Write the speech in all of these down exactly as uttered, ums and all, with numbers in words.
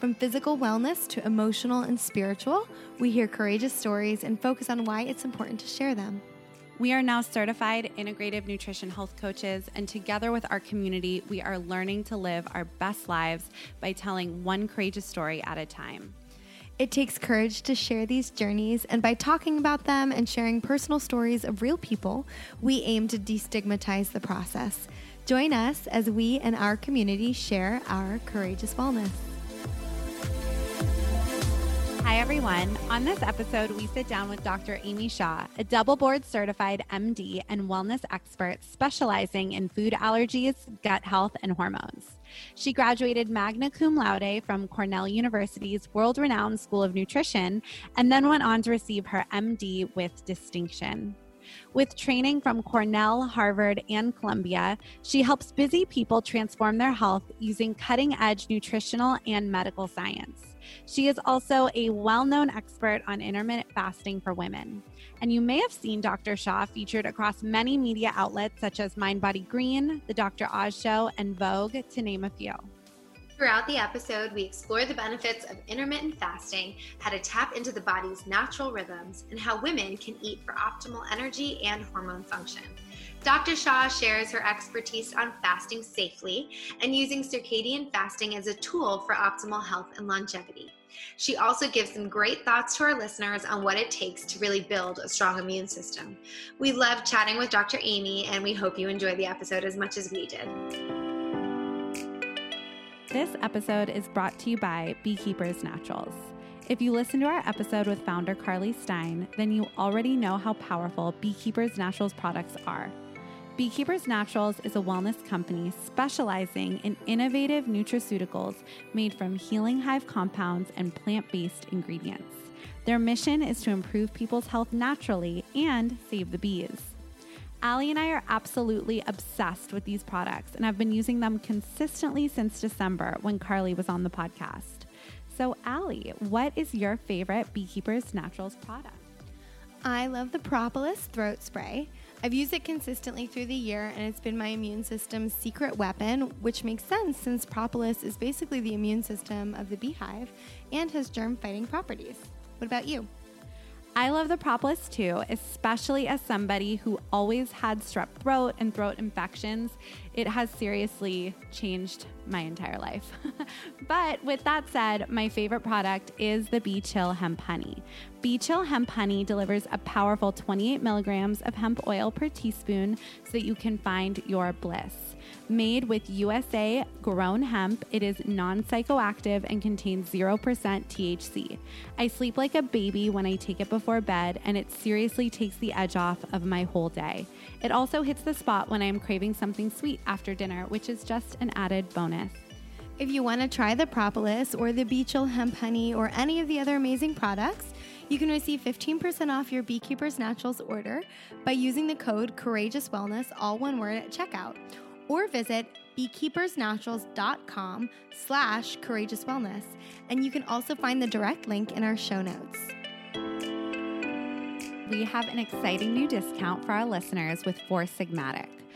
From physical wellness to emotional and spiritual, we hear courageous stories and focus on why it's important to share them. We are now certified integrative nutrition health coaches, and together with our community, we are learning to live our best lives by telling one courageous story at a time. It takes courage to share these journeys, and by talking about them and sharing personal stories of real people, we aim to destigmatize the process. Join us as we and our community share our courageous wellness. Hi, everyone. On this episode, we sit down with Doctor Amy Shah, a double board certified M D and wellness expert specializing in food allergies, gut health, and hormones. She graduated magna cum laude from Cornell University's world-renowned School of Nutrition and then went on to receive her M D with distinction. With training from Cornell, Harvard, and Columbia, she helps busy people transform their health using cutting-edge nutritional and medical science. She is also a well-known expert on intermittent fasting for women. And you may have seen Doctor Shah featured across many media outlets such as Mind Body Green, The Doctor Oz Show, and Vogue, to name a few. Throughout the episode, we explore the benefits of intermittent fasting, how to tap into the body's natural rhythms, and how women can eat for optimal energy and hormone function. Doctor Shah shares her expertise on fasting safely and using circadian fasting as a tool for optimal health and longevity. She also gives some great thoughts to our listeners on what it takes to really build a strong immune system. We love chatting with Doctor Amy, and we hope you enjoy the episode as much as we did. This episode is brought to you by Beekeepers Naturals. If you listen to our episode with founder Carly Stein, then you already know how powerful Beekeepers Naturals products are. Beekeepers Naturals is a wellness company specializing in innovative nutraceuticals made from healing hive compounds and plant-based ingredients. Their mission is to improve people's health naturally and save the bees. Allie and I are absolutely obsessed with these products and have been using them consistently since December when Carly was on the podcast. So Allie, what is your favorite Beekeepers Naturals product? I love the Propolis Throat Spray. I've used it consistently through the year, and it's been my immune system's secret weapon, which makes sense since propolis is basically the immune system of the beehive and has germ-fighting properties. What about you? I love the propolis too, especially as somebody who always had strep throat and throat infections. It has seriously changed my entire life. But with that said, my favorite product is the Bee Chill Hemp Honey. Bee Chill Hemp Honey delivers a powerful twenty-eight milligrams of hemp oil per teaspoon so that you can find your bliss. Made with U S A grown hemp, it is non-psychoactive and contains zero percent T H C. I sleep like a baby when I take it before bed, and it seriously takes the edge off of my whole day. It also hits the spot when I'm craving something sweet after dinner, which is just an added bonus. If you want to try the propolis or the Bee Chill Hemp Honey or any of the other amazing products, you can receive fifteen percent off your Beekeepers Naturals order by using the code courageous wellness, all one word, at checkout, or visit beekeepers naturals dot com slash courageous wellness. And you can also find the direct link in our show notes. We have an exciting new discount for our listeners with Four Sigmatic.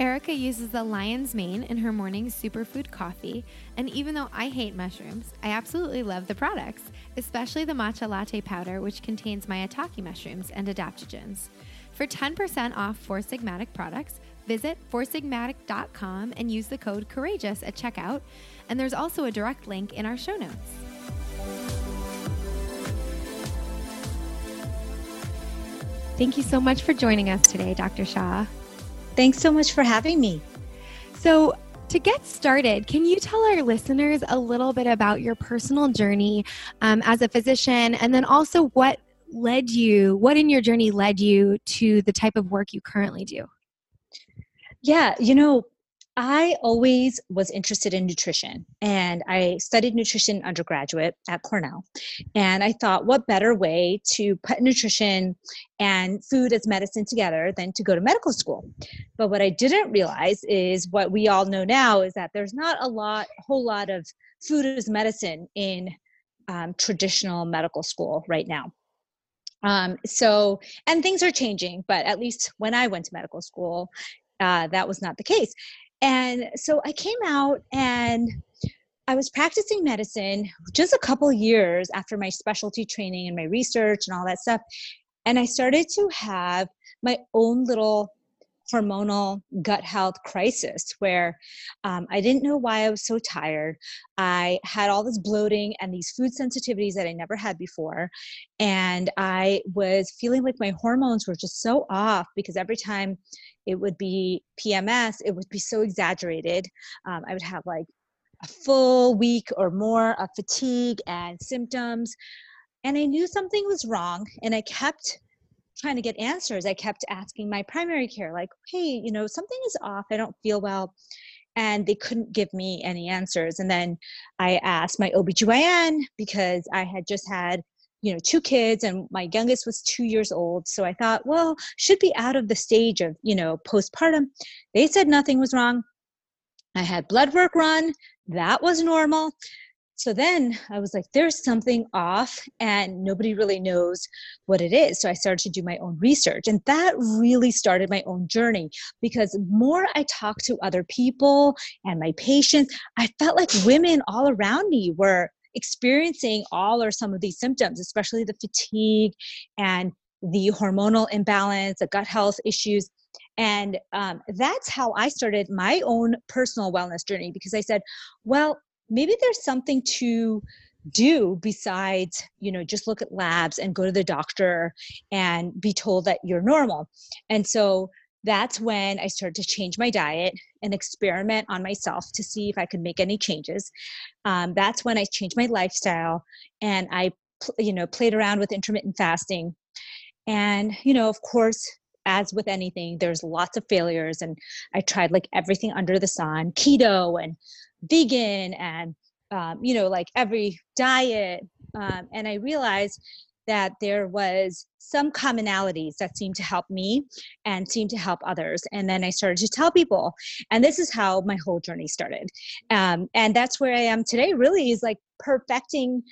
Erica uses the lion's mane in her morning superfood coffee, and even though I hate mushrooms, I absolutely love the products, especially the matcha latte powder, which contains Maitake mushrooms and adaptogens. For ten percent off Four Sigmatic products, visit four sigmatic dot com and use the code courageous at checkout, and there's also a direct link in our show notes. Thank you so much for joining us today, Doctor Shah. Thanks so much for having me. So To get started, can you tell our listeners a little bit about your personal journey um, as a physician, and then also what led you, what in your journey led you to the type of work you currently do? Yeah, you know, I always was interested in nutrition, and I studied nutrition undergraduate at Cornell. And I thought, what better way to put nutrition and food as medicine together than to go to medical school? But what I didn't realize is what we all know now is that there's not a lot, a whole lot of food as medicine in um, traditional medical school right now. Um, so, and things are changing, but at least when I went to medical school, uh, that was not the case. And so I came out and I was practicing medicine just a couple years after my specialty training and my research and all that stuff. And I started to have my own little hormonal gut health crisis where um, I didn't know why I was so tired. I had all this bloating and these food sensitivities that I never had before. And I was feeling like my hormones were just so off because every time it would be P M S, it would be so exaggerated. Um, I would have like a full week or more of fatigue and symptoms. And I knew something was wrong, and I kept trying to get answers. I kept asking my primary care, like, hey, you know, something is off. I don't feel well. And they couldn't give me any answers. And then I asked my O B G Y N because I had just had, you know, two kids, and my youngest was two years old. So I thought, well, should be out of the stage of, you know, postpartum. They said nothing was wrong. I had blood work run. That was normal. So then I was like, there's something off and nobody really knows what it is. So I started to do my own research, and that really started my own journey, because the more I talked to other people and my patients, I felt like women all around me were experiencing all or some of these symptoms, especially the fatigue and the hormonal imbalance, the gut health issues. And um, that's how I started my own personal wellness journey, because I said, well, maybe there's something to do besides, you know, just look at labs and go to the doctor and be told that you're normal. And so that's when I started to change my diet and experiment on myself to see if I could make any changes. Um, that's when I changed my lifestyle, and I, you know, played around with intermittent fasting. And, you know, of course, as with anything, there's lots of failures, and I tried like everything under the sun, keto and vegan and, um, you know, like every diet. Um, and I realized that there was some commonalities that seemed to help me and seemed to help others. And then I started to tell people, and this is how my whole journey started. Um, and that's where I am today, really, is like perfecting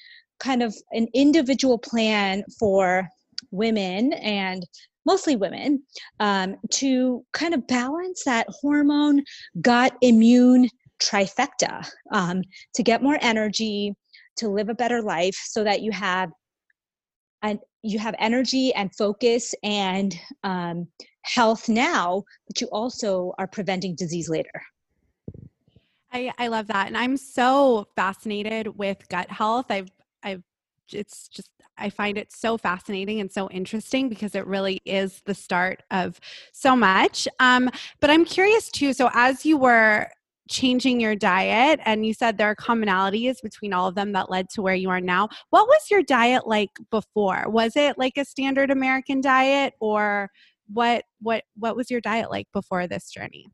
kind of an individual plan for women, and mostly women, um, to kind of balance that hormone, gut, immune trifecta, um, to get more energy, to live a better life, so that you have And you have energy and focus and um, health now, but you also are preventing disease later. I, I love that. And I'm so fascinated with gut health. I've, I've, it's just, I find it so fascinating and so interesting, because it really is the start of so much. Um, but I'm curious too. So as you were changing your diet, and you said there are commonalities between all of them that led to where you are now, what was your diet like before? Was it like a standard American diet, or what what what was your diet like before this journey?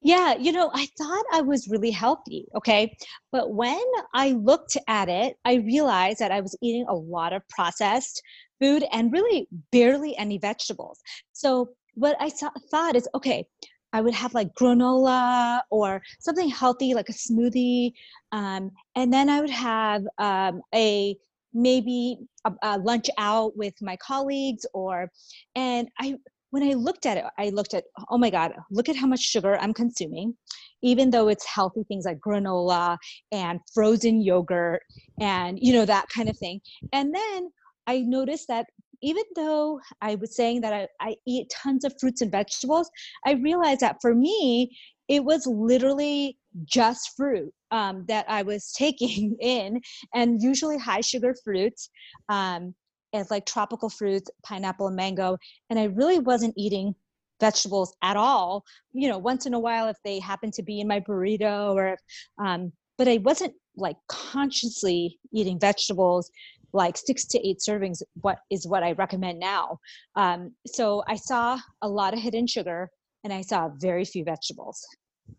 Yeah, you know, I thought I was really healthy, okay? But when I looked at it, I realized that I was eating a lot of processed food and really barely any vegetables. So what I th- thought is, okay, I would have like granola or something healthy, like a smoothie. Um, and then I would have um, a maybe a, a lunch out with my colleagues, or, and I, when I looked at it, I looked at, oh my God, look at how much sugar I'm consuming, even though it's healthy things like granola and frozen yogurt and, you know, that kind of thing. And then I noticed that even though I was saying that I, I eat tons of fruits and vegetables, I realized that for me, it was literally just fruit um, that I was taking in, and usually high sugar fruits, um, as like tropical fruits, pineapple and mango. And I really wasn't eating vegetables at all, you know, once in a while if they happen to be in my burrito or, um, but I wasn't like consciously eating vegetables, like six to eight servings what is what I recommend now. Um, so I saw a lot of hidden sugar and I saw very few vegetables.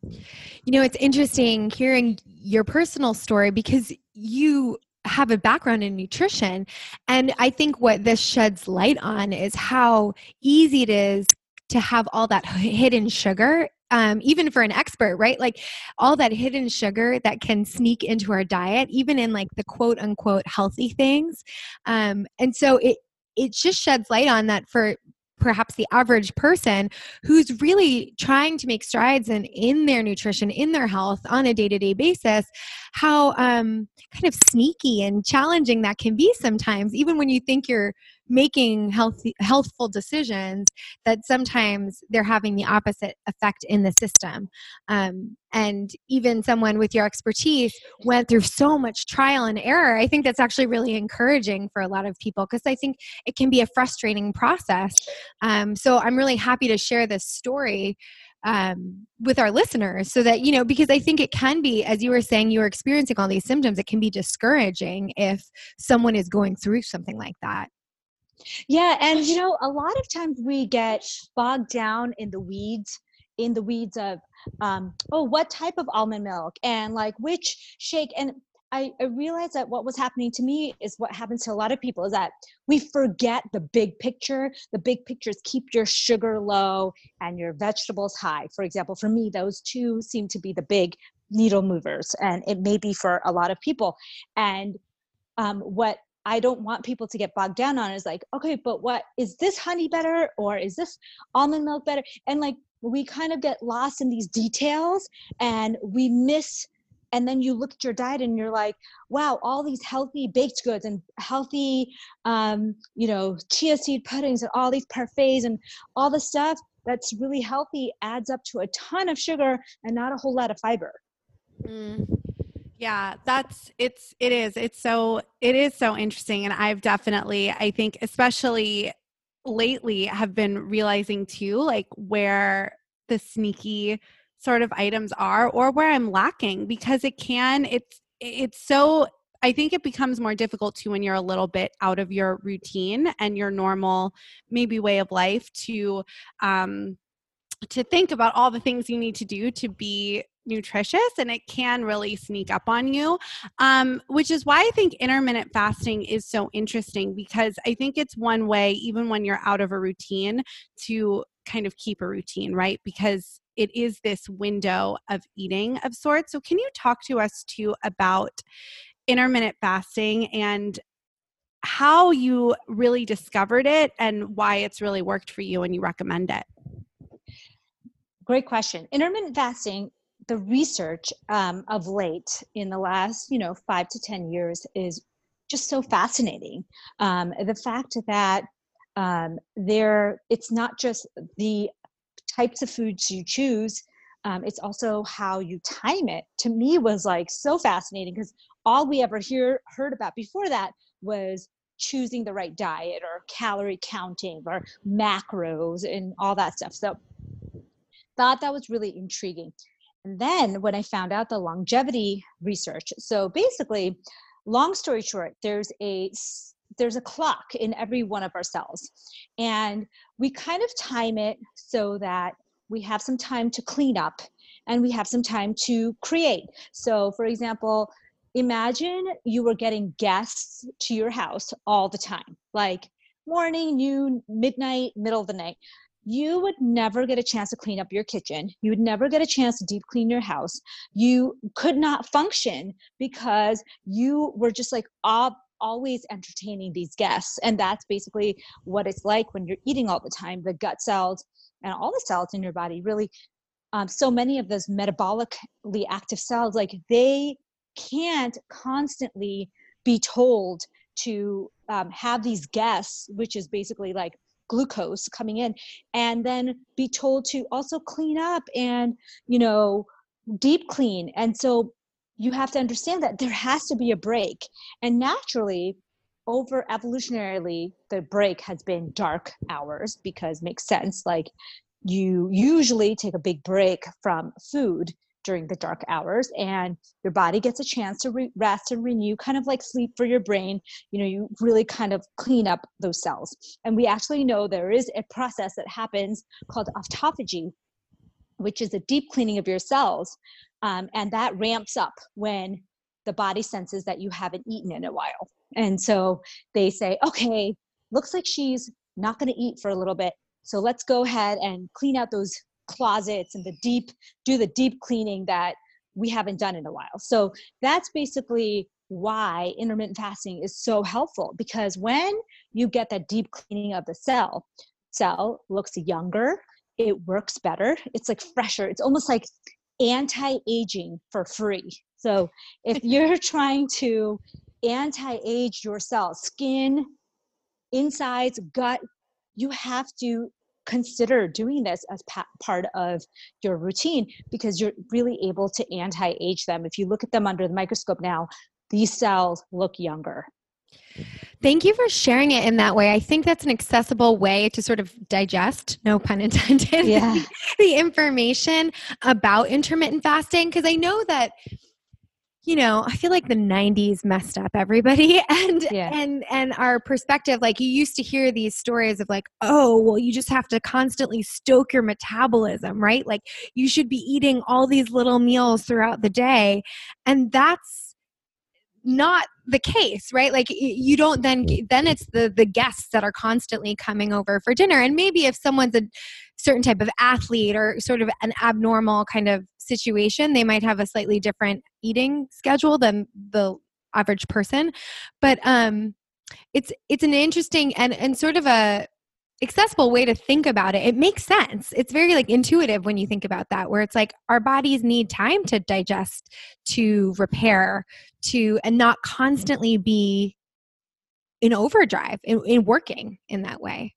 You know, it's interesting hearing your personal story because you have a background in nutrition. And I think what this sheds light on is how easy it is to have all that hidden sugar, um, even for an expert, right? Like all that hidden sugar that can sneak into our diet, even in like the quote unquote healthy things. Um, and so it, it just sheds light on that for perhaps the average person who's really trying to make strides in, in their nutrition, in their health on a day-to-day basis, how um, kind of sneaky and challenging that can be sometimes, even when you think you're making healthy, healthful decisions, that sometimes they're having the opposite effect in the system. Um, and even someone with your expertise went through so much trial and error. I think that's actually really encouraging for a lot of people because I think it can be a frustrating process. Um, so I'm really happy to share this story Um, with our listeners so that, you know, because I think it can be, as you were saying, you were experiencing all these symptoms, it can be discouraging if someone is going through something like that. Yeah. And, you know, a lot of times we get bogged down in the weeds, in the weeds of, um, oh, what type of almond milk and like which shake. And I, I realized that what was happening to me is what happens to a lot of people is that we forget the big picture. The big picture is keep your sugar low and your vegetables high. For example, for me, those two seem to be the big needle movers, and it may be for a lot of people. And um, what I don't want people to get bogged down on is like, okay, but what is this honey better? Or is this almond milk better? And like, we kind of get lost in these details and we miss. And then you look at your diet and you're like, wow, all these healthy baked goods and healthy, um, you know, chia seed puddings and all these parfaits and all the stuff that's really healthy adds up to a ton of sugar and not a whole lot of fiber. Mm. Yeah, that's, it's, it is, it's so, it is so interesting. And I've definitely, I think, especially lately have been realizing too, like where the sneaky sort of items are or where I'm lacking, because it can, it's, it's so, I think it becomes more difficult too when you're a little bit out of your routine and your normal maybe way of life to, um, to think about all the things you need to do to be nutritious, and it can really sneak up on you, um, which is why I think intermittent fasting is so interesting, because I think it's one way, even when you're out of a routine, to kind of keep a routine, right? Because it is this window of eating of sorts. So can you talk to us too about intermittent fasting and how you really discovered it and why it's really worked for you and you recommend it? Great question. Intermittent fasting, the research um, of late in the last, you know, five to ten years is just so fascinating. Um, the fact that um, there, it's not just the types of foods you choose. Um, it's also how you time it, to me was like so fascinating, because all we ever hear heard about before that was choosing the right diet or calorie counting or macros and all that stuff. So thought that was really intriguing. And then when I found out the longevity research, so basically, long story short, there's a there's a clock in every one of our cells. And we kind of time it so that we have some time to clean up and we have some time to create. So for example, imagine you were getting guests to your house all the time, like morning, noon, midnight, middle of the night. You would never get a chance to clean up your kitchen. You would never get a chance to deep clean your house. You could not function because you were just like ob- always entertaining these guests. And that's basically what it's like when you're eating all the time. The gut cells and all the cells in your body, really, um, so many of those metabolically active cells, like they can't constantly be told to um, have these guests, which is basically like glucose coming in, and then be told to also clean up and, you know, deep clean. And so you have to understand that there has to be a break. And naturally, over evolutionarily, the break has been dark hours because it makes sense. Like you usually take a big break from food during the dark hours, and your body gets a chance to re- rest and renew, kind of like sleep for your brain. You know, you really kind of clean up those cells. And we actually know there is a process that happens called autophagy, which is a deep cleaning of your cells. Um, and that ramps up when the body senses that you haven't eaten in a while. And so they say, okay, looks like she's not going to eat for a little bit. So let's go ahead and clean out those closets and the deep, do the deep cleaning that we haven't done in a while. So that's basically why intermittent fasting is so helpful, because when you get that deep cleaning of the cell, cell looks younger, it works better, it's like fresher, it's almost like anti-aging for free. So if you're trying to anti-age your cells, skin, insides, gut, you have to consider doing this as pa- part of your routine, because you're really able to anti-age them. If you look at them under the microscope now, these cells look younger. Thank you for sharing it in that way. I think that's an accessible way to sort of digest, no pun intended, yeah. the information about intermittent fasting. Because I know that, you know, I feel like the nineties messed up everybody, and yeah. and and our perspective, like you used to hear these stories of like, oh, well, you just have to constantly stoke your metabolism, right? Like you should be eating all these little meals throughout the day. And that's not the case, right? Like you don't then, then it's the the guests that are constantly coming over for dinner. And maybe if someone's a certain type of athlete or sort of an abnormal kind of situation, they might have a slightly different eating schedule than the average person. But um, it's it's an interesting and, and sort of a accessible way to think about it. It makes sense. It's very like intuitive when you think about that, where it's like our bodies need time to digest, to repair, to, and not constantly be in overdrive in, in working in that way.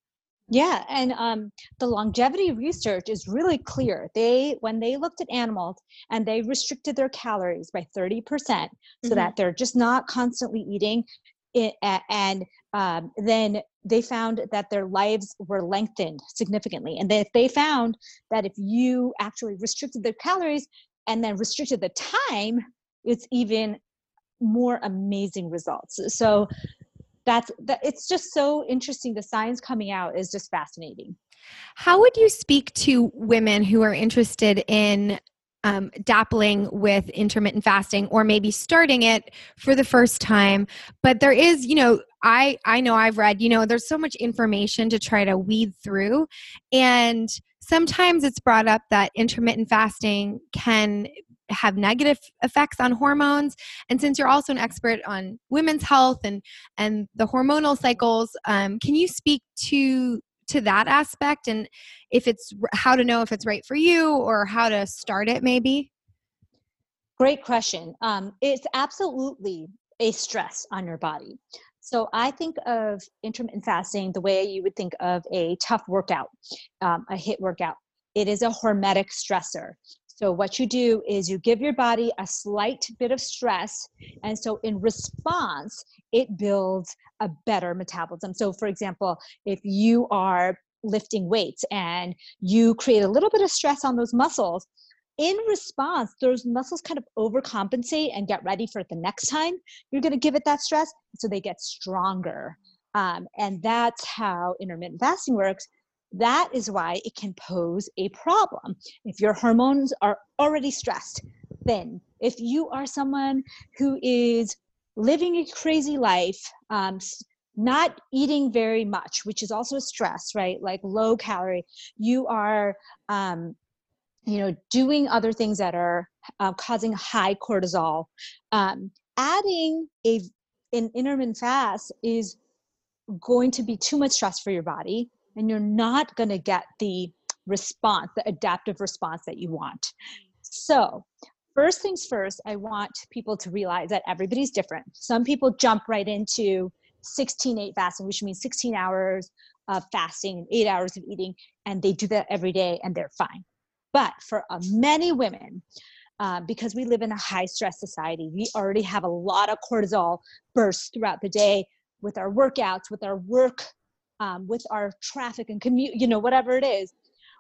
Yeah. And um, the longevity research is really clear. They, when they looked at animals and they restricted their calories by thirty percent so mm-hmm. that they're just not constantly eating it, and um, then they found that their lives were lengthened significantly. And they, they found that if you actually restricted their calories and then restricted the time, it's even more amazing results. So that's, that, it's just so interesting. The science coming out is just fascinating. How would you speak to women who are interested in um, dabbling with intermittent fasting, or maybe starting it for the first time? But there is, you know, I, I know I've read, you know, there's so much information to try to weed through. And sometimes it's brought up that intermittent fasting can have negative effects on hormones. And since you're also an expert on women's health and, and the hormonal cycles, um, can you speak to, to that aspect, and if it's how to know if it's right for you or how to start it maybe? Great question. Um, it's absolutely a stress on your body. So I think of intermittent fasting the way you would think of a tough workout, um, a H I I T workout. It is a hormetic stressor. So what you do is you give your body a slight bit of stress, and so in response, it builds a better metabolism. So for example, if you are lifting weights and you create a little bit of stress on those muscles, in response, those muscles kind of overcompensate and get ready for it the next time you're going to give it that stress, so they get stronger. Um, and that's how intermittent fasting works. That is why it can pose a problem. If your hormones are already stressed, then if you are someone who is living a crazy life, um, not eating very much, which is also a stress, right? Like low calorie, you are, um, you know, doing other things that are uh, causing high cortisol. Um, adding a, an intermittent fast is going to be too much stress for your body, and you're not going to get the response, the adaptive response that you want. So first things first, I want people to realize that everybody's different. Some people jump right into sixteen eight fasting, which means sixteen hours of fasting and eight hours of eating, and they do that every day and they're fine. But for uh, many women, uh, because we live in a high stress society, we already have a lot of cortisol bursts throughout the day with our workouts, with our work, Um, with our traffic and commute, you know, whatever it is,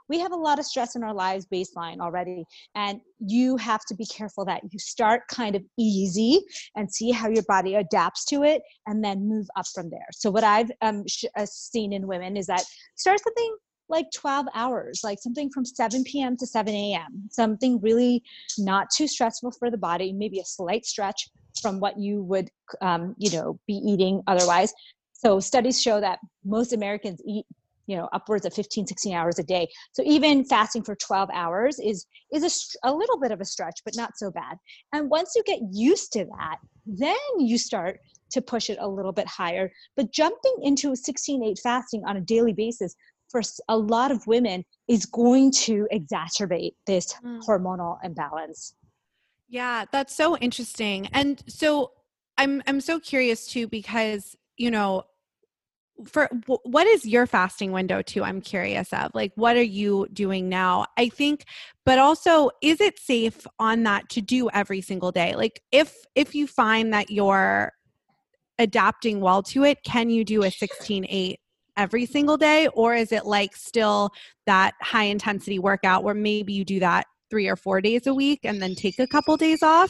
we have a lot of stress in our lives baseline already. And you have to be careful that you start kind of easy and see how your body adapts to it and then move up from there. So what I've um, sh- uh, seen in women is that start something like twelve hours, like something from seven p.m. to seven a.m., something really not too stressful for the body, maybe a slight stretch from what you would, um, you know, be eating otherwise. So studies show that most Americans eat, you know, upwards of fifteen, sixteen hours a day. So even fasting for twelve hours is is a, a little bit of a stretch, but not so bad. And once you get used to that, then you start to push it a little bit higher. But jumping into sixteen eight fasting on a daily basis for a lot of women is going to exacerbate this mm. hormonal imbalance. Yeah, that's so interesting. And so I'm I'm so curious too, because, you know, for w- what is your fasting window too? I'm curious of, like, what are you doing now? I think, but also, is it safe on that to do every single day? Like, if if you find that you're adapting well to it, can you do a sixteen eight every single day? Or is it like still that high intensity workout where maybe you do that three or four days a week and then take a couple days off?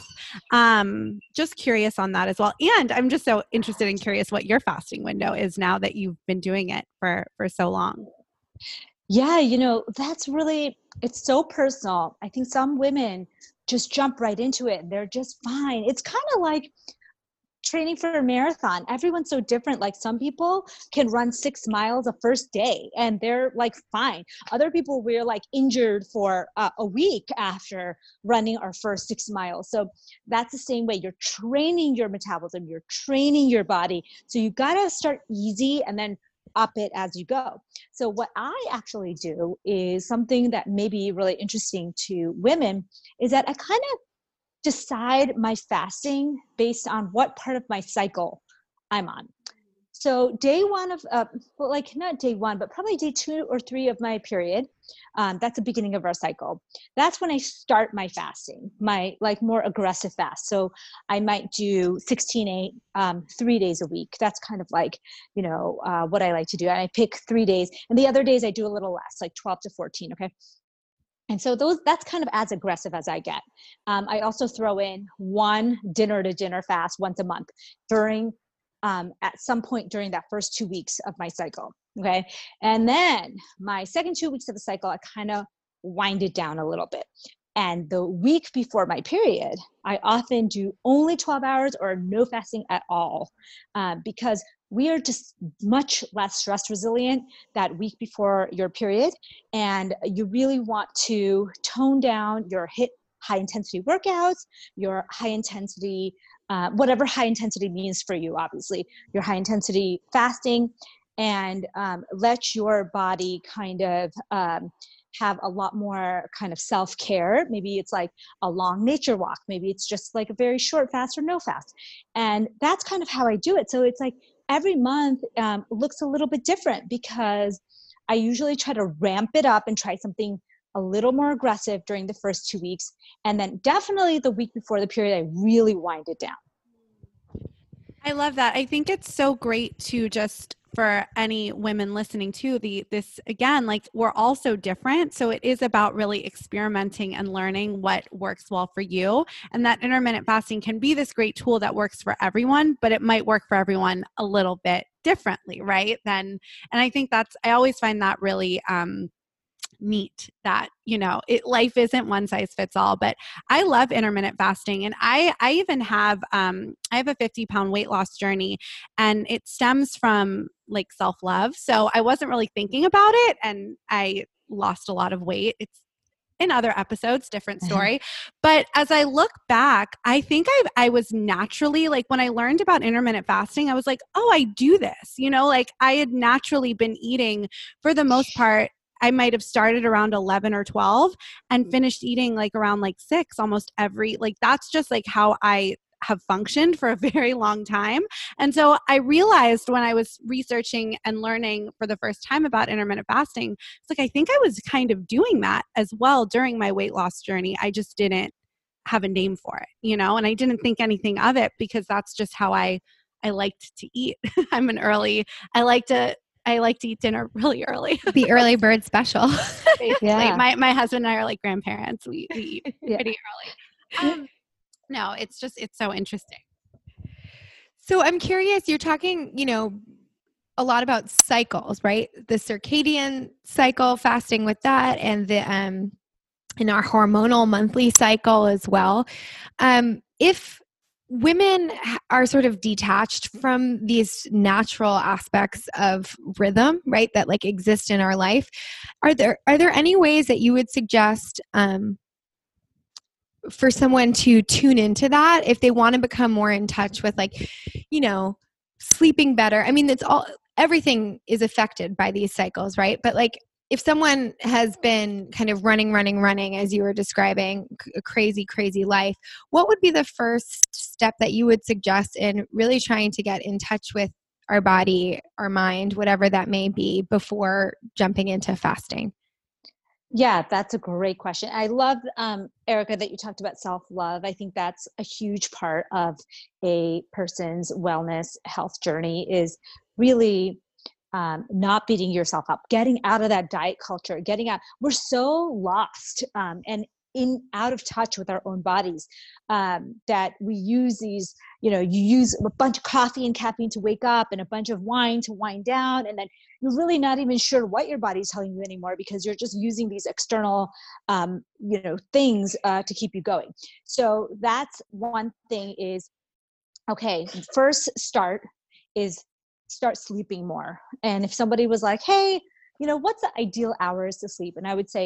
Um, just curious on that as well. And I'm just so interested and curious what your fasting window is now that you've been doing it for, for so long. Yeah. You know, that's really, it's so personal. I think some women just jump right into it and they're just fine. It's kind of like training for a marathon. Everyone's so different. Like, some people can run six miles a first day and they're like fine. Other people were like injured for uh, a week after running our first six miles. So that's the same way. You're training your metabolism, you're training your body. So you got to start easy and then up it as you go. So what I actually do is something that may be really interesting to women is that I kind of decide my fasting based on what part of my cycle I'm on. So day one of, uh, well, like not day one, but probably day two or three of my period, um, that's the beginning of our cycle. That's when I start my fasting, my like more aggressive fast. So I might do sixteen eight, um, three days a week. That's kind of like, you know, uh, what I like to do. And I pick three days and the other days I do a little less, like twelve to fourteen. Okay. And so those, that's kind of as aggressive as I get. Um, I also throw in one dinner to dinner fast once a month during, um, at some point during that first two weeks of my cycle. Okay. And then my second two weeks of the cycle, I kind of wind it down a little bit. And the week before my period, I often do only twelve hours or no fasting at all, uh, because we are just much less stress resilient that week before your period. And you really want to tone down your hit high intensity workouts, your high intensity, uh, whatever high intensity means for you, obviously, your high intensity fasting, and um, let your body kind of um, have a lot more kind of self-care. Maybe it's like a long nature walk. Maybe it's just like a very short fast or no fast. And that's kind of how I do it. So it's like, every month um, looks a little bit different because I usually try to ramp it up and try something a little more aggressive during the first two weeks. And then definitely the week before the period, I really wind it down. I love that. I think it's so great to just, for any women listening to the, this again, like, we're all so different. So it is about really experimenting and learning what works well for you. And that intermittent fasting can be this great tool that works for everyone, but it might work for everyone a little bit differently, right? Then, and I think that's, I always find that really, um, neat that, you know, it, life isn't one size fits all, but I love intermittent fasting. And I, I even have, um, I have a fifty pound weight loss journey, and it stems from like self-love. So I wasn't really thinking about it, and I lost a lot of weight. It's in other episodes, different story. But as I look back, I think I I was naturally, like, when I learned about intermittent fasting, I was like, oh, I do this, you know, like I had naturally been eating for the most part. I might have started around eleven or twelve and finished eating like around like six almost every, like that's just like how I have functioned for a very long time. And so I realized when I was researching and learning for the first time about intermittent fasting, it's like, I think I was kind of doing that as well during my weight loss journey. I just didn't have a name for it, you know, and I didn't think anything of it because that's just how I, I liked to eat. I'm an early, I like to, I like to eat dinner really early. The early bird special. Yeah. My my husband and I are like grandparents. We, we eat yeah. pretty early. Um, no, it's just, it's so interesting. So I'm curious, you're talking, you know, a lot about cycles, right? The circadian cycle, fasting with that, and the um, in our hormonal monthly cycle as well. Um, if women are sort of detached from these natural aspects of rhythm, right, that like exist in our life, are there are there any ways that you would suggest um, for someone to tune into that if they want to become more in touch with, like, you know, sleeping better? I mean, it's all everything is affected by these cycles, right? But like, if someone has been kind of running, running, running, as you were describing, a crazy, crazy life, what would be the first step that you would suggest in really trying to get in touch with our body, our mind, whatever that may be, before jumping into fasting? Yeah, that's a great question. I love, um, Erica, that you talked about self-love. I think that's a huge part of a person's wellness health journey, is really Um, not beating yourself up, getting out of that diet culture, getting out. We're so lost um, and in out of touch with our own bodies um, that we use these, you know, you use a bunch of coffee and caffeine to wake up and a bunch of wine to wind down. And then you're really not even sure what your body's telling you anymore, because you're just using these external, um, you know, things uh, to keep you going. So that's one thing is, okay, first start is start sleeping more. And if somebody was like, hey, you know, what's the ideal hours to sleep? And I would say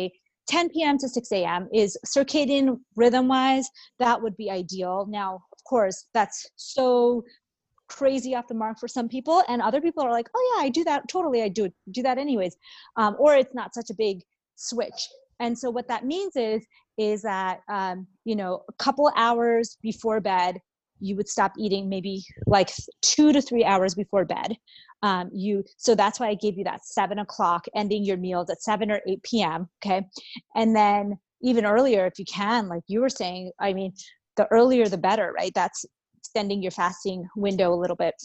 ten p.m. to six a.m. is circadian rhythm wise, that would be ideal. Now, of course, that's so crazy off the mark for some people. And other people are like, oh yeah, I do that. Totally. I do do that anyways. Um, or it's not such a big switch. And so what that means is, is that, um, you know, a couple hours before bed, you would stop eating, maybe like two to three hours before bed. Um, you so that's why I gave you that seven o'clock, ending your meals at seven or eight p.m. Okay, and then even earlier if you can, like you were saying. I mean, the earlier the better, right? That's extending your fasting window a little bit,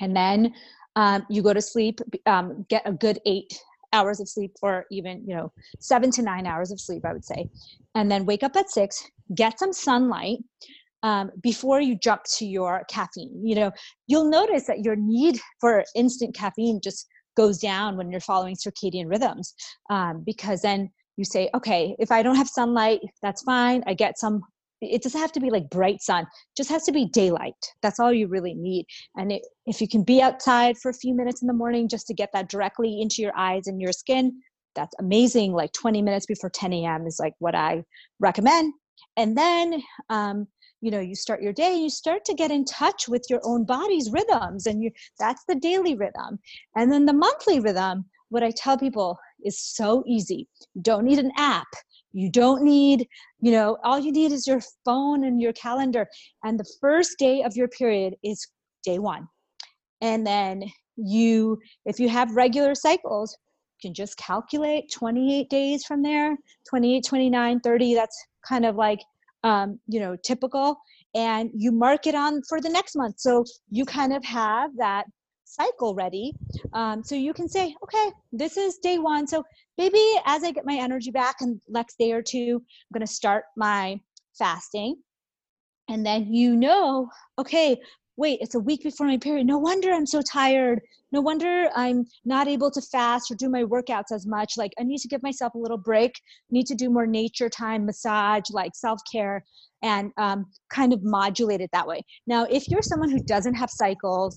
and then um, you go to sleep. Um, get a good eight hours of sleep, or even you know seven to nine hours of sleep, I would say, and then wake up at six. Get some sunlight. Um, before you jump to your caffeine, you know, you'll notice that your need for instant caffeine just goes down when you're following circadian rhythms, um, because then you say, okay, if I don't have sunlight, that's fine. I get some, it doesn't have to be like bright sun, it just has to be daylight. That's all you really need. And it, if you can be outside for a few minutes in the morning just to get that directly into your eyes and your skin, that's amazing. Like twenty minutes before ten a.m. is like what I recommend. And then, um, you know, you start your day, you start to get in touch with your own body's rhythms, and you that's the daily rhythm. And then the monthly rhythm, what I tell people is so easy. You don't need an app. You don't need, you know, all you need is your phone and your calendar. And the first day of your period is day one. And then you, if you have regular cycles, you can just calculate twenty-eight days from there, twenty-eight, twenty-nine, thirty. That's kind of like, Um, you know, typical, and you mark it on for the next month. So you kind of have that cycle ready. Um, so you can say, okay, this is day one. So maybe as I get my energy back and next day or two, I'm going to start my fasting. And then, you know, okay, wait, it's a week before my period. No wonder I'm so tired. No wonder I'm not able to fast or do my workouts as much. Like, I need to give myself a little break. I need to do more nature time, massage, like self-care, and um, kind of modulate it that way. Now, if you're someone who doesn't have cycles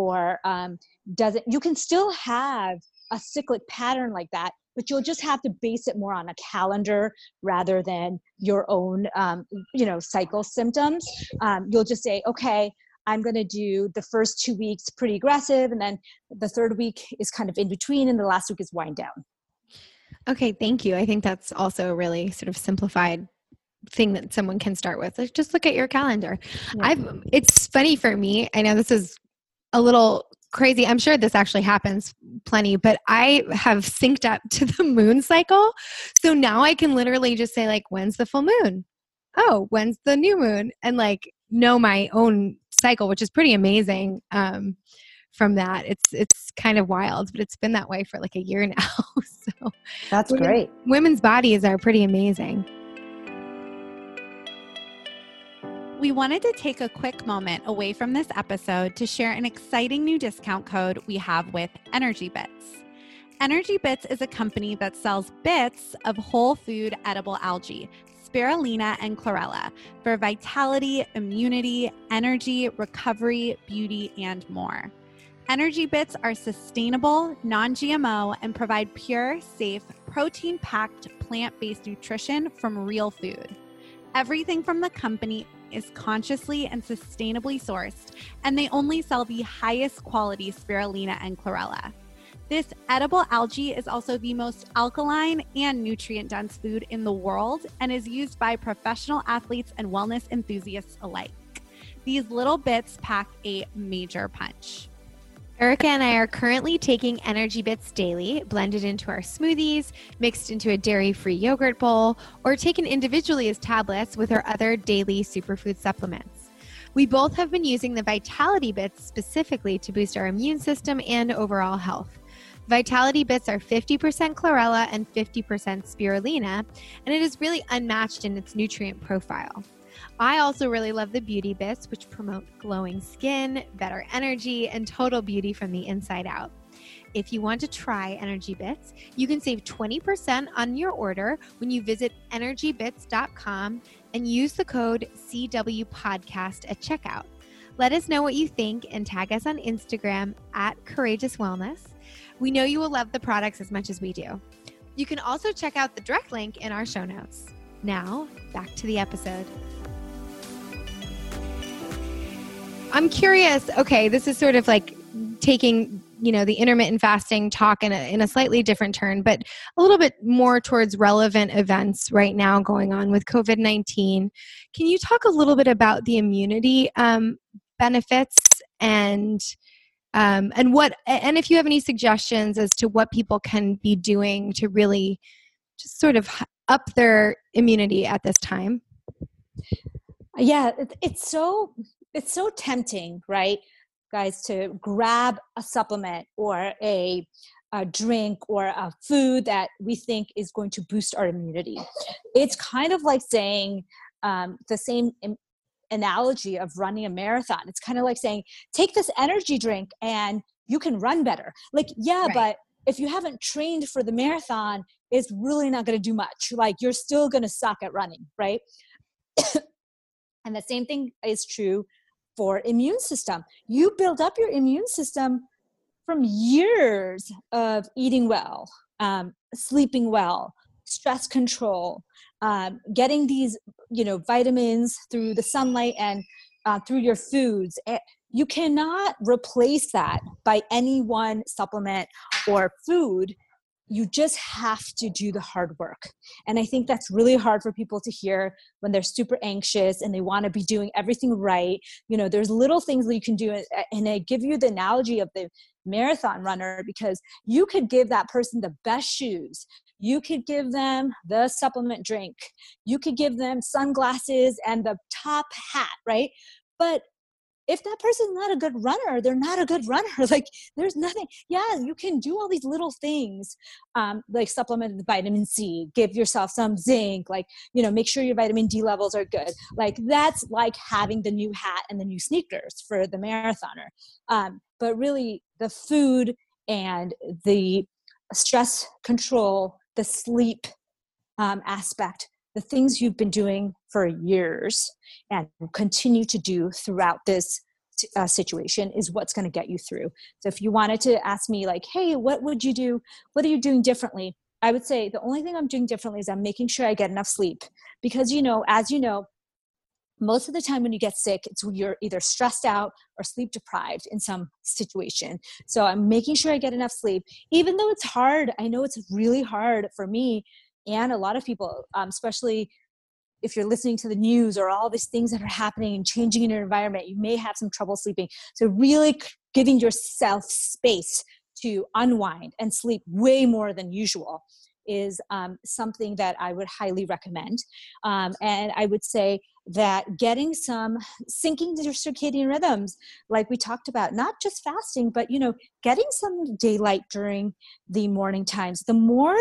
or um, doesn't, you can still have a cyclic pattern like that, but you'll just have to base it more on a calendar rather than your own, um, you know, cycle symptoms. Um, you'll just say, okay, I'm going to do the first two weeks pretty aggressive, and then the third week is kind of in between, and the last week is wind down. Okay, thank you. I think that's also a really sort of simplified thing that someone can start with. Like, just look at your calendar. Yeah. I've, it's funny for me. I know this is a little crazy. I'm sure this actually happens plenty, but I have synced up to the moon cycle. So now I can literally just say, like, when's the full moon? Oh, when's the new moon? And like, know my own cycle, which is pretty amazing um, from that. It's it's kind of wild, but it's been that way for like a year now. So that's women, great. Women's bodies are pretty amazing. We wanted to take a quick moment away from this episode to share an exciting new discount code we have with Energy Bits. Energy Bits is a company that sells bits of whole food edible algae, spirulina and chlorella, for vitality, immunity, energy, recovery, beauty, and more. Energy Bits are sustainable, non-G M O, and provide pure, safe, protein-packed, plant-based nutrition from real food. Everything from the company is consciously and sustainably sourced, and they only sell the highest quality spirulina and chlorella. This edible algae is also the most alkaline and nutrient-dense food in the world and is used by professional athletes and wellness enthusiasts alike. These little bits pack a major punch. Erica and I are currently taking Energy Bits daily, blended into our smoothies, mixed into a dairy-free yogurt bowl, or taken individually as tablets with our other daily superfood supplements. We both have been using the Vitality Bits specifically to boost our immune system and overall health. Vitality Bits are fifty percent chlorella and fifty percent spirulina, and it is really unmatched in its nutrient profile. I also really love the Beauty Bits, which promote glowing skin, better energy, and total beauty from the inside out. If you want to try Energy Bits, you can save twenty percent on your order when you visit energy bits dot com and use the code C W podcast at checkout. Let us know what you think and tag us on Instagram at Courageous Wellness. We know you will love the products as much as we do. You can also check out the direct link in our show notes. Now, back to the episode. I'm curious, okay, this is sort of like taking, you know, the intermittent fasting talk in a, in a slightly different turn, but a little bit more towards relevant events right now going on with covid nineteen. Can you talk a little bit about the immunity um, benefits and um, and what, and if you have any suggestions as to what people can be doing to really just sort of up their immunity at this time? Yeah, it's so... It's so tempting, right, guys, to grab a supplement or a, a drink or a food that we think is going to boost our immunity. It's kind of like saying um, the same im- analogy of running a marathon. It's kind of like saying, take this energy drink and you can run better. Like, yeah, right. But if you haven't trained for the marathon, it's really not going to do much. Like, you're still going to suck at running, right? And the same thing is true for immune system. You build up your immune system from years of eating well, um, sleeping well, stress control, um, getting these, you know, vitamins through the sunlight and uh, through your foods. You cannot replace that by any one supplement or food. You just have to do the hard work. And I think that's really hard for people to hear when they're super anxious and they want to be doing everything right. You know, there's little things that you can do. And I give you the analogy of the marathon runner, because you could give that person the best shoes. You could give them the supplement drink. You could give them sunglasses and the top hat, right? But if that person's not a good runner, they're not a good runner. Like, there's nothing. Yeah, you can do all these little things, um, like supplement with vitamin C, give yourself some zinc, like, you know, make sure your vitamin D levels are good. Like, that's like having the new hat and the new sneakers for the marathoner. Um, but really, the food and the stress control, the sleep um, aspect, the things you've been doing for years and continue to do throughout this uh, situation is what's going to get you through. So if you wanted to ask me like, hey, what would you do? What are you doing differently? I would say the only thing I'm doing differently is I'm making sure I get enough sleep, because, you know, as you know, most of the time when you get sick, it's you're either stressed out or sleep deprived in some situation. So I'm making sure I get enough sleep, even though it's hard. I know it's really hard for me. And a lot of people, um, especially if you're listening to the news or all these things that are happening and changing in your environment, you may have some trouble sleeping. So really giving yourself space to unwind and sleep way more than usual is um, something that I would highly recommend. Um, and I would say that getting some syncing to your circadian rhythms, like we talked about, not just fasting, but, you know, getting some daylight during the morning times, the more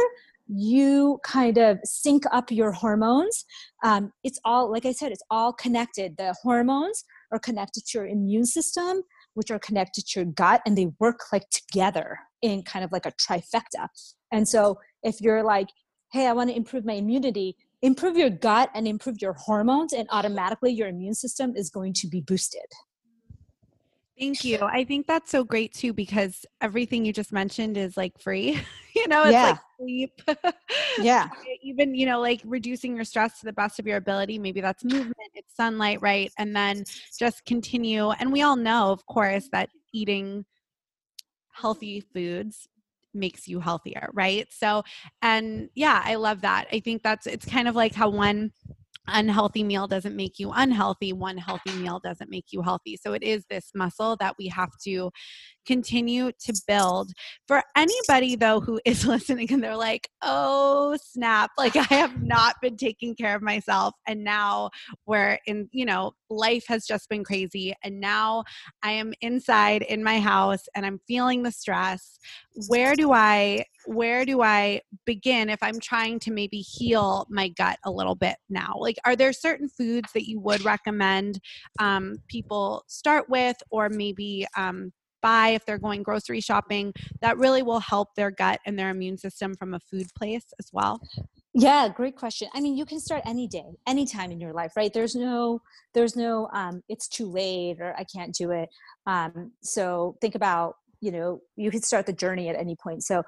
you kind of sync up your hormones. Um, it's all, like I said, it's all connected. The hormones are connected to your immune system, which are connected to your gut, and they work like together in kind of like a trifecta. And so if you're like, hey, I want to improve my immunity, improve your gut and improve your hormones, and automatically your immune system is going to be boosted. Thank you. I think that's so great too, because everything you just mentioned is like free, you know, it's yeah. like sleep. yeah. Even, you know, like reducing your stress to the best of your ability. Maybe that's movement, it's sunlight, right? And then just continue. And we all know, of course, that eating healthy foods makes you healthier, right? So, and yeah, I love that. I think that's, it's kind of like how one unhealthy meal doesn't make you unhealthy. One healthy meal doesn't make you healthy. So it is this muscle that we have to continue to build. For anybody though, who is listening and they're like, oh snap, like I have not been taking care of myself. And now we're in, you know, life has just been crazy. And now I am inside in my house and I'm feeling the stress. Where do I, where do I begin if I'm trying to maybe heal my gut a little bit now? Like, are there certain foods that you would recommend um, people start with, or maybe um, buy if they're going grocery shopping, that really will help their gut and their immune system from a food place as well? Yeah, great question. I mean, you can start any day, any time in your life, right? There's no, there's no, um, it's too late or I can't do it. Um, so think about, you know, you could start the journey at any point. So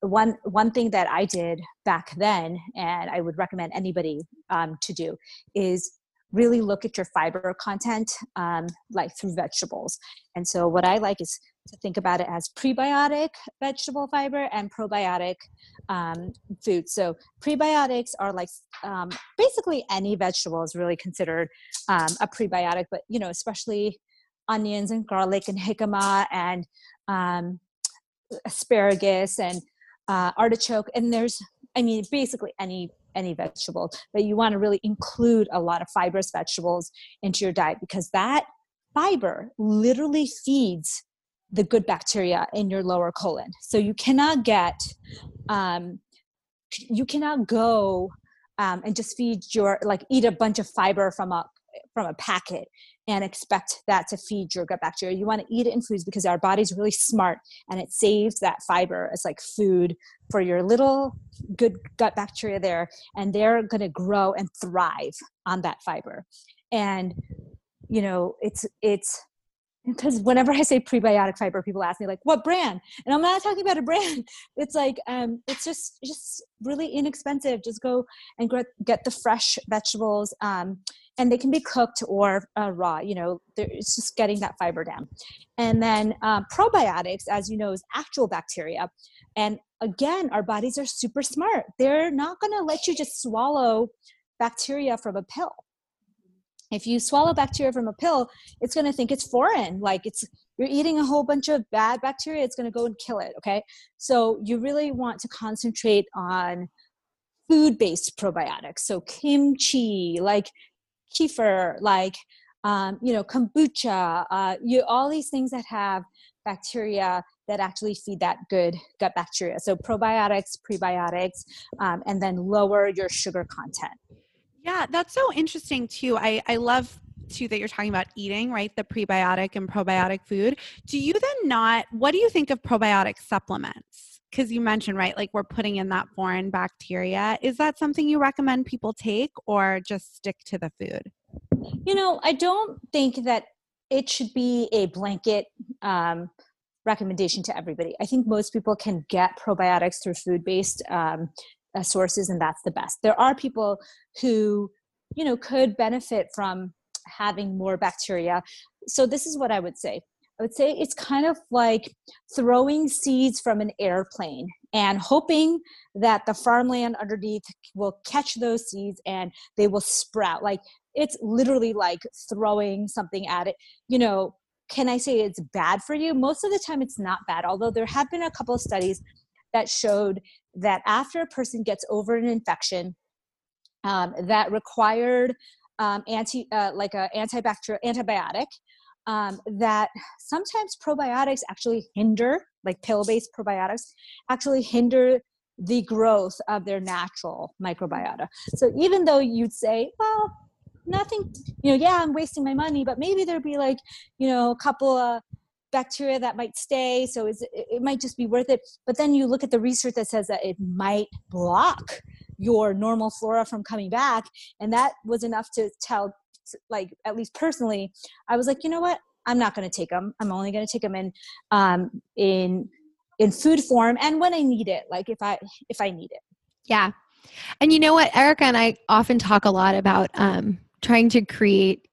one, one thing that I did back then, and I would recommend anybody um, to do, is really look at your fiber content, um, like through vegetables. And so what I like is to think about it as prebiotic vegetable fiber and probiotic um, food. So prebiotics are like um, basically any vegetable is really considered um, a prebiotic, but, you know, especially onions and garlic and jicama and um, asparagus and uh, artichoke. And there's, I mean, basically any any vegetable, but you want to really include a lot of fibrous vegetables into your diet, because that fiber literally feeds the good bacteria in your lower colon. So you cannot get, um, you cannot go um, and just feed your, like eat a bunch of fiber from a, from a packet and expect that to feed your gut bacteria. You want to eat it in foods, because our body's really smart and it saves that fiber as like food for your little good gut bacteria there. And they're going to grow and thrive on that fiber. And, you know, it's, it's, because whenever I say prebiotic fiber, people ask me like, what brand? And I'm not talking about a brand. It's like, um, it's just, just really inexpensive. Just go and get the fresh vegetables. Um, and they can be cooked or uh, raw, you know, it's just getting that fiber down. And then um, probiotics, as you know, is actual bacteria. And again, our bodies are super smart. They're not going to let you just swallow bacteria from a pill. If you swallow bacteria from a pill, it's going to think it's foreign. Like it's, you're eating a whole bunch of bad bacteria. It's going to go and kill it. Okay. So you really want to concentrate on food-based probiotics. So kimchi, like kefir, like, um, you know, kombucha, uh, you, all these things that have bacteria that actually feed that good gut bacteria. So probiotics, prebiotics, um, and then lower your sugar content. Yeah, that's so interesting too. I, I love too that you're talking about eating, right? The prebiotic and probiotic food. Do you then not, what do you think of probiotic supplements? Because you mentioned, right, like we're putting in that foreign bacteria. Is that something you recommend people take, or just stick to the food? You know, I don't think that it should be a blanket um, recommendation to everybody. I think most people can get probiotics through food-based um sources, and that's the best. There are people who, you know, could benefit from having more bacteria. So this is what I would say. I would say it's kind of like throwing seeds from an airplane and hoping that the farmland underneath will catch those seeds and they will sprout. Like it's literally like throwing something at it. You know, can I say it's bad for you? Most of the time it's not bad, although there have been a couple of studies that showed that after a person gets over an infection um, that required um, anti uh, like a antibacterial antibiotic, um, that sometimes probiotics actually hinder, like pill-based probiotics, actually hinder the growth of their natural microbiota. So even though you'd say, well, nothing, you know, yeah, I'm wasting my money, but maybe there'd be like, you know, a couple of bacteria that might stay. So it's, it might just be worth it. But then you look at the research that says that it might block your normal flora from coming back. And that was enough to tell, like, at least personally, I was like, you know what? I'm not going to take them. I'm only going to take them in, um, in, in food form. And when I need it, like if I, if I need it. Yeah. And you know what, Erica and I often talk a lot about, um, trying to create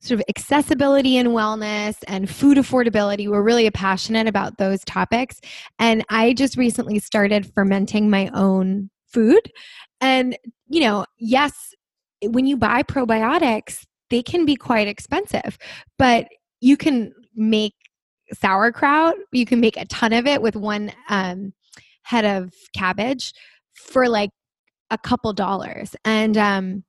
sort of accessibility and wellness and food affordability. We're really passionate about those topics. And I just recently started fermenting my own food. And, you know, yes, when you buy probiotics, they can be quite expensive, but you can make sauerkraut. You can make a ton of it with one um, head of cabbage for like a couple dollars. And, um,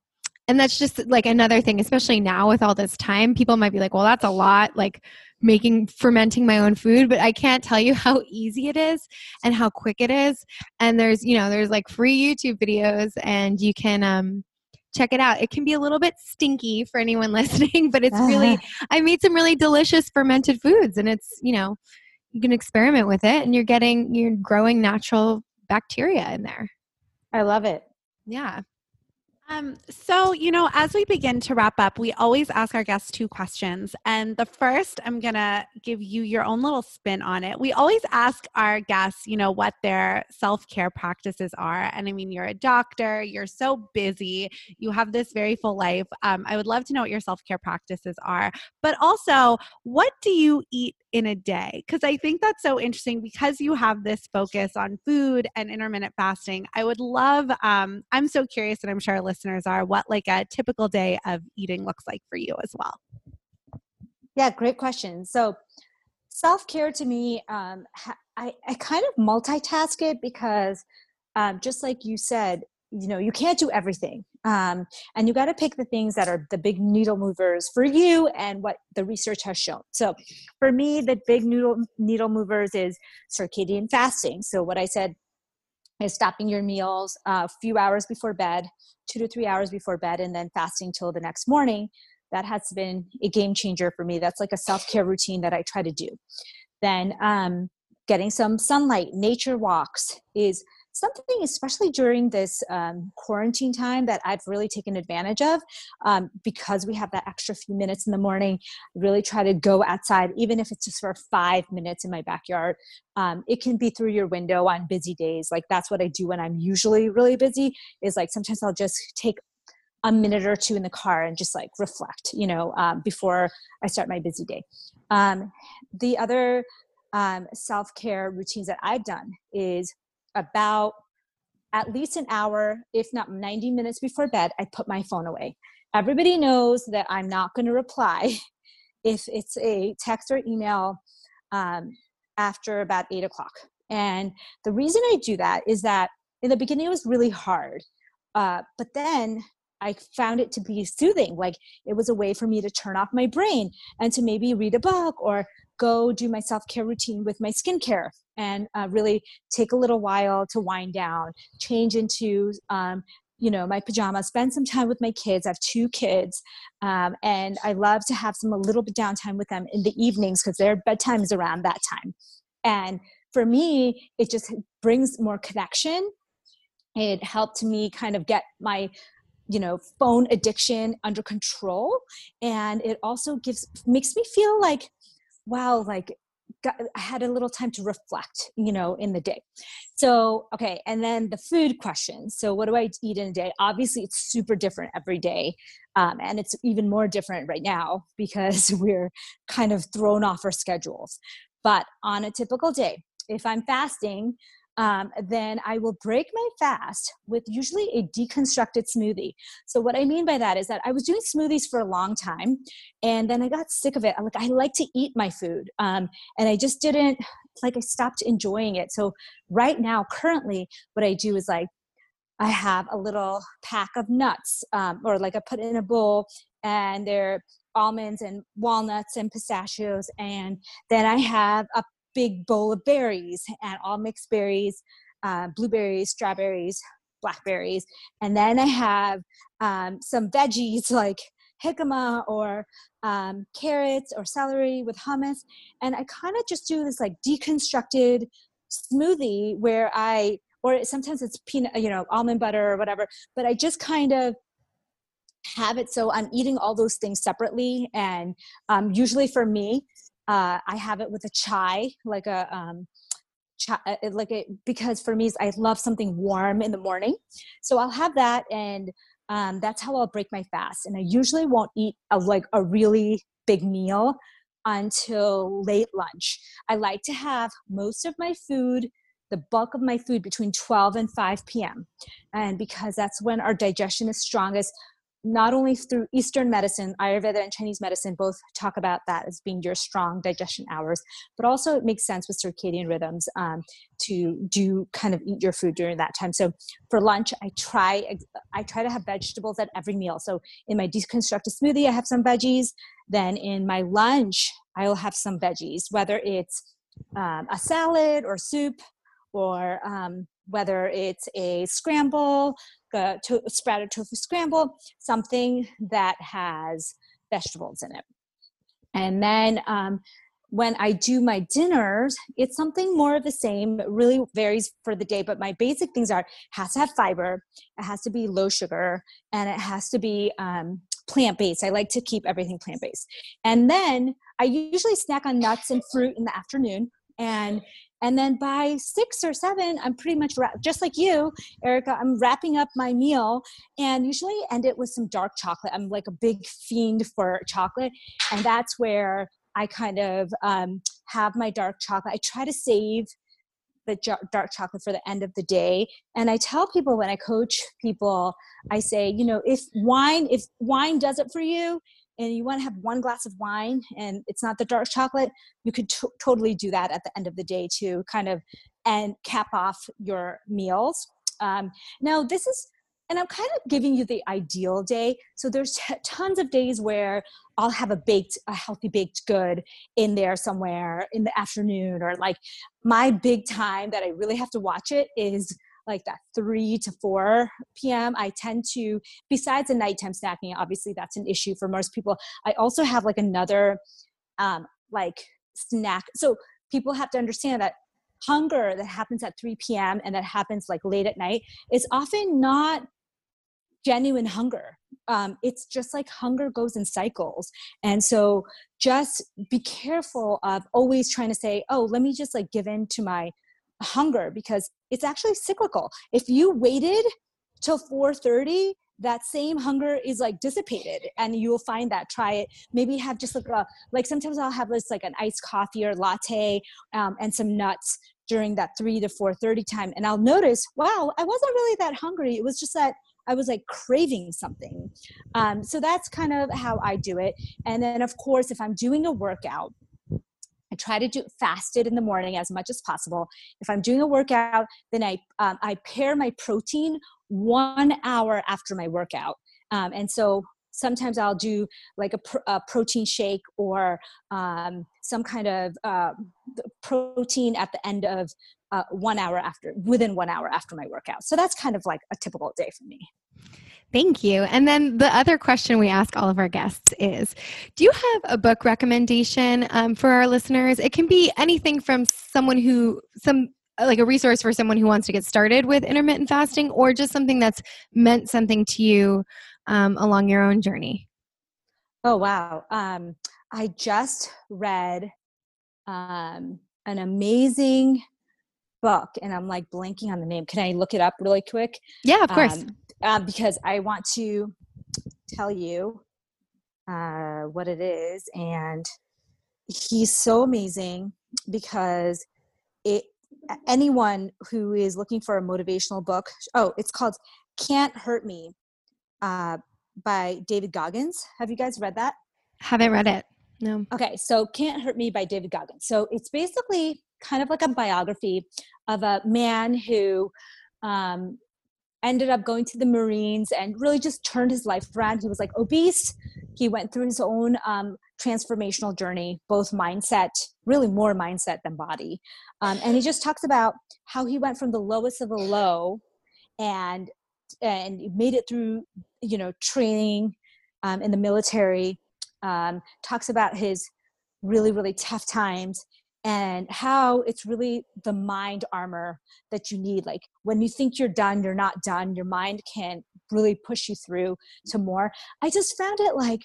And that's just like another thing, especially now with all this time, people might be like, well, that's a lot, like making, fermenting my own food, but I can't tell you how easy it is and how quick it is. And there's, you know, there's like free YouTube videos and you can um, check it out. It can be a little bit stinky for anyone listening, but it's really, I made some really delicious fermented foods and it's, you know, you can experiment with it and you're getting, you're growing natural bacteria in there. I love it. Yeah. Um, so, you know, as we begin to wrap up, we always ask our guests two questions. And the first, I'm going to give you your own little spin on it. We always ask our guests, you know, what their self-care practices are. And I mean, you're a doctor, you're so busy, you have this very full life. Um, I would love to know what your self-care practices are, but also what do you eat in a day? Because I think that's so interesting because you have this focus on food and intermittent fasting. I would love, um, I'm so curious, and I'm sure our listeners are, what like a typical day of eating looks like for you as well. Yeah, great question. So self-care to me, um, I, I kind of multitask it because um, just like you said, you know, you can't do everything. Um, and you got to pick the things that are the big needle movers for you and what the research has shown. So for me, the big noodle, needle movers is circadian fasting. So what I said is stopping your meals a few hours before bed, two to three hours before bed, and then fasting till the next morning. That has been a game changer for me. That's like a self-care routine that I try to do. Then um, getting some sunlight, nature walks is something, especially during this um, quarantine time, that I've really taken advantage of um, because we have that extra few minutes in the morning. I really try to go outside, even if it's just for five minutes in my backyard. Um, it can be through your window on busy days. Like that's what I do when I'm usually really busy, is like sometimes I'll just take a minute or two in the car and just like reflect, you know, um, before I start my busy day. Um, the other um, self-care routines that I've done is about at least an hour, if not ninety minutes before bed, I put my phone away. Everybody knows that I'm not going to reply if it's a text or email um, after about eight o'clock. And the reason I do that is that in the beginning, it was really hard. Uh, but then I found it to be soothing. Like it was a way for me to turn off my brain and to maybe read a book or go do my self-care routine with my skincare and uh, really take a little while to wind down, change into, um, you know, my pajamas, spend some time with my kids. I have two kids. Um, and I love to have some, a little bit downtime with them in the evenings because their bedtime is around that time. And for me, it just brings more connection. It helped me kind of get my, you know, phone addiction under control. And it also gives, makes me feel like, wow, like got, I had a little time to reflect, you know, in the day. So, okay. And then the food question. So what do I eat in a day? Obviously it's super different every day. Um, and it's even more different right now because we're kind of thrown off our schedules. But on a typical day, if I'm fasting, um, then I will break my fast with usually a deconstructed smoothie. So what I mean by that is that I was doing smoothies for a long time, and then I got sick of it. I'm like, I like to eat my food. Um, and I just didn't, like I stopped enjoying it. So right now, currently, what I do is like, I have a little pack of nuts, um, or like I put in a bowl, and they're almonds and walnuts and pistachios. And then I have a big bowl of berries, and all mixed berries, uh, blueberries, strawberries, blackberries. And then I have um, some veggies like jicama or um, carrots or celery with hummus. And I kind of just do this like deconstructed smoothie where I, or sometimes it's peanut, you know, almond butter or whatever, but I just kind of have it. So I'm eating all those things separately. And um, usually for me, uh, I have it with a chai, like a, um, chai, like a, because for me, I love something warm in the morning. So I'll have that. And um, that's how I'll break my fast. And I usually won't eat a, like a really big meal until late lunch. I like to have most of my food, the bulk of my food, between twelve and five p.m. And because that's when our digestion is strongest, not only through Eastern medicine, Ayurveda and Chinese medicine both talk about that as being your strong digestion hours, but also it makes sense with circadian rhythms um, to do kind of eat your food during that time. So for lunch, I try, I try to have vegetables at every meal. So in my deconstructed smoothie, I have some veggies. Then in my lunch, I will have some veggies, whether it's um, a salad or soup, or um, whether it's a scramble, a to- sprouted tofu scramble, something that has vegetables in it. And then um, when I do my dinners, it's something more of the same. It really varies for the day, but my basic things are, it has to have fiber, it has to be low sugar, and it has to be um, plant-based. I like to keep everything plant-based. And then I usually snack on nuts and fruit in the afternoon. And And then by six or seven, I'm pretty much, ra- just like you, Erica, I'm wrapping up my meal, and usually end it with some dark chocolate. I'm like a big fiend for chocolate. And that's where I kind of um, have my dark chocolate. I try to save the jo- dark chocolate for the end of the day. And I tell people when I coach people, I say, you know, if wine, if wine does it for you, and you want to have one glass of wine and it's not the dark chocolate, you could t- totally do that at the end of the day to kind of and cap off your meals. Um, now this is, and I'm kind of giving you the ideal day. So there's t- tons of days where I'll have a baked, a healthy baked good in there somewhere in the afternoon, or like my big time that I really have to watch it is like that three to four p.m. I tend to, besides the nighttime snacking, obviously that's an issue for most people, I also have like another um, like snack. So people have to understand that hunger that happens at three p.m. and that happens like late at night is often not genuine hunger. Um, it's just like hunger goes in cycles. And so just be careful of always trying to say, oh, let me just like give in to my hunger, because it's actually cyclical. If you waited till four thirty, that same hunger is like dissipated, and you'll find that. Try it. Maybe have just like a, like sometimes I'll have this like an iced coffee or latte um, and some nuts during that three to four thirty time. And I'll notice, wow, I wasn't really that hungry. It was just that I was like craving something. Um, so that's kind of how I do it. And then of course, if I'm doing a workout, I try to do fasted in the morning as much as possible. If I'm doing a workout, then I um, I pair my protein one hour after my workout. Um, and so sometimes I'll do like a, pr- a protein shake or um, some kind of uh, protein at the end of uh, one hour after, within one hour after my workout. So that's kind of like a typical day for me. Thank you. And then the other question we ask all of our guests is, do you have a book recommendation um, for our listeners? It can be anything from someone who, some like a resource for someone who wants to get started with intermittent fasting, or just something that's meant something to you um, along your own journey. Oh, wow. Um, I just read um, an amazing book, and I'm like blanking on the name. Can I look it up really quick? Yeah, of course. Um, Uh, because I want to tell you uh, what it is. And he's so amazing because it anyone who is looking for a motivational book, oh, it's called Can't Hurt Me uh, by David Goggins. Have you guys read that? Haven't read it. No. Okay. So Can't Hurt Me by David Goggins. So it's basically kind of like a biography of a man who um, ended up going to the Marines and really just turned his life around. He was like obese. He went through his own um, transformational journey, both mindset, really more mindset than body. Um, and he just talks about how he went from the lowest of the low and, and made it through, you know, training um, in the military, um, talks about his really, really tough times and how it's really the mind armor that you need. Like when you think you're done, you're not done. Your mind can really push you through to more. I just found it like,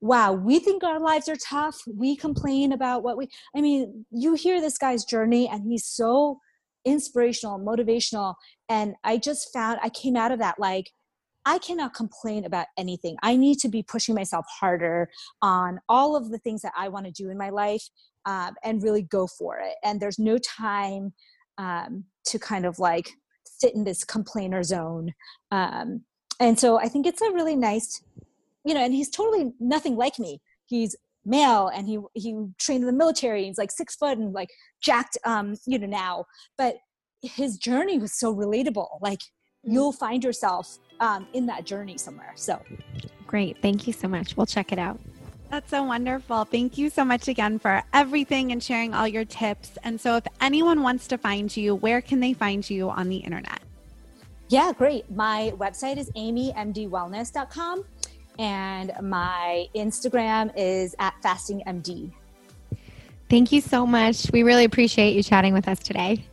wow, we think our lives are tough. We complain about what we, I mean, you hear this guy's journey and he's so inspirational, motivational. And I just found, I came out of that like, I cannot complain about anything. I need to be pushing myself harder on all of the things that I want to do in my life um, and really go for it. And there's no time um, to kind of like sit in this complainer zone. Um, and so I think it's a really nice, you know, and he's totally nothing like me. He's male and he he trained in the military. He's like six foot and like jacked, um, you know, now. But his journey was so relatable. Like you'll find yourself um, in that journey somewhere. So great. Thank you so much. We'll check it out. That's so wonderful. Thank you so much again for everything and sharing all your tips. And so if anyone wants to find you, where can they find you on the internet? Yeah, great. My website is amy m d wellness dot com. And my Instagram is at fasting M D. Thank you so much. We really appreciate you chatting with us today.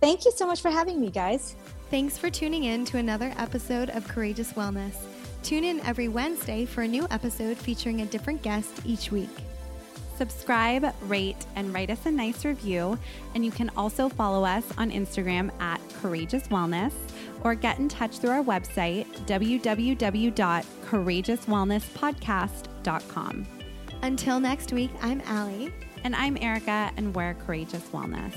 Thank you so much for having me, guys. Thanks for tuning in to another episode of Courageous Wellness. Tune in every Wednesday for a new episode featuring a different guest each week. Subscribe, rate, and write us a nice review. And you can also follow us on Instagram at Courageous Wellness, or get in touch through our website, w w w dot courageous wellness podcast dot com. Until next week, I'm Allie. And I'm Erica, and we're Courageous Wellness.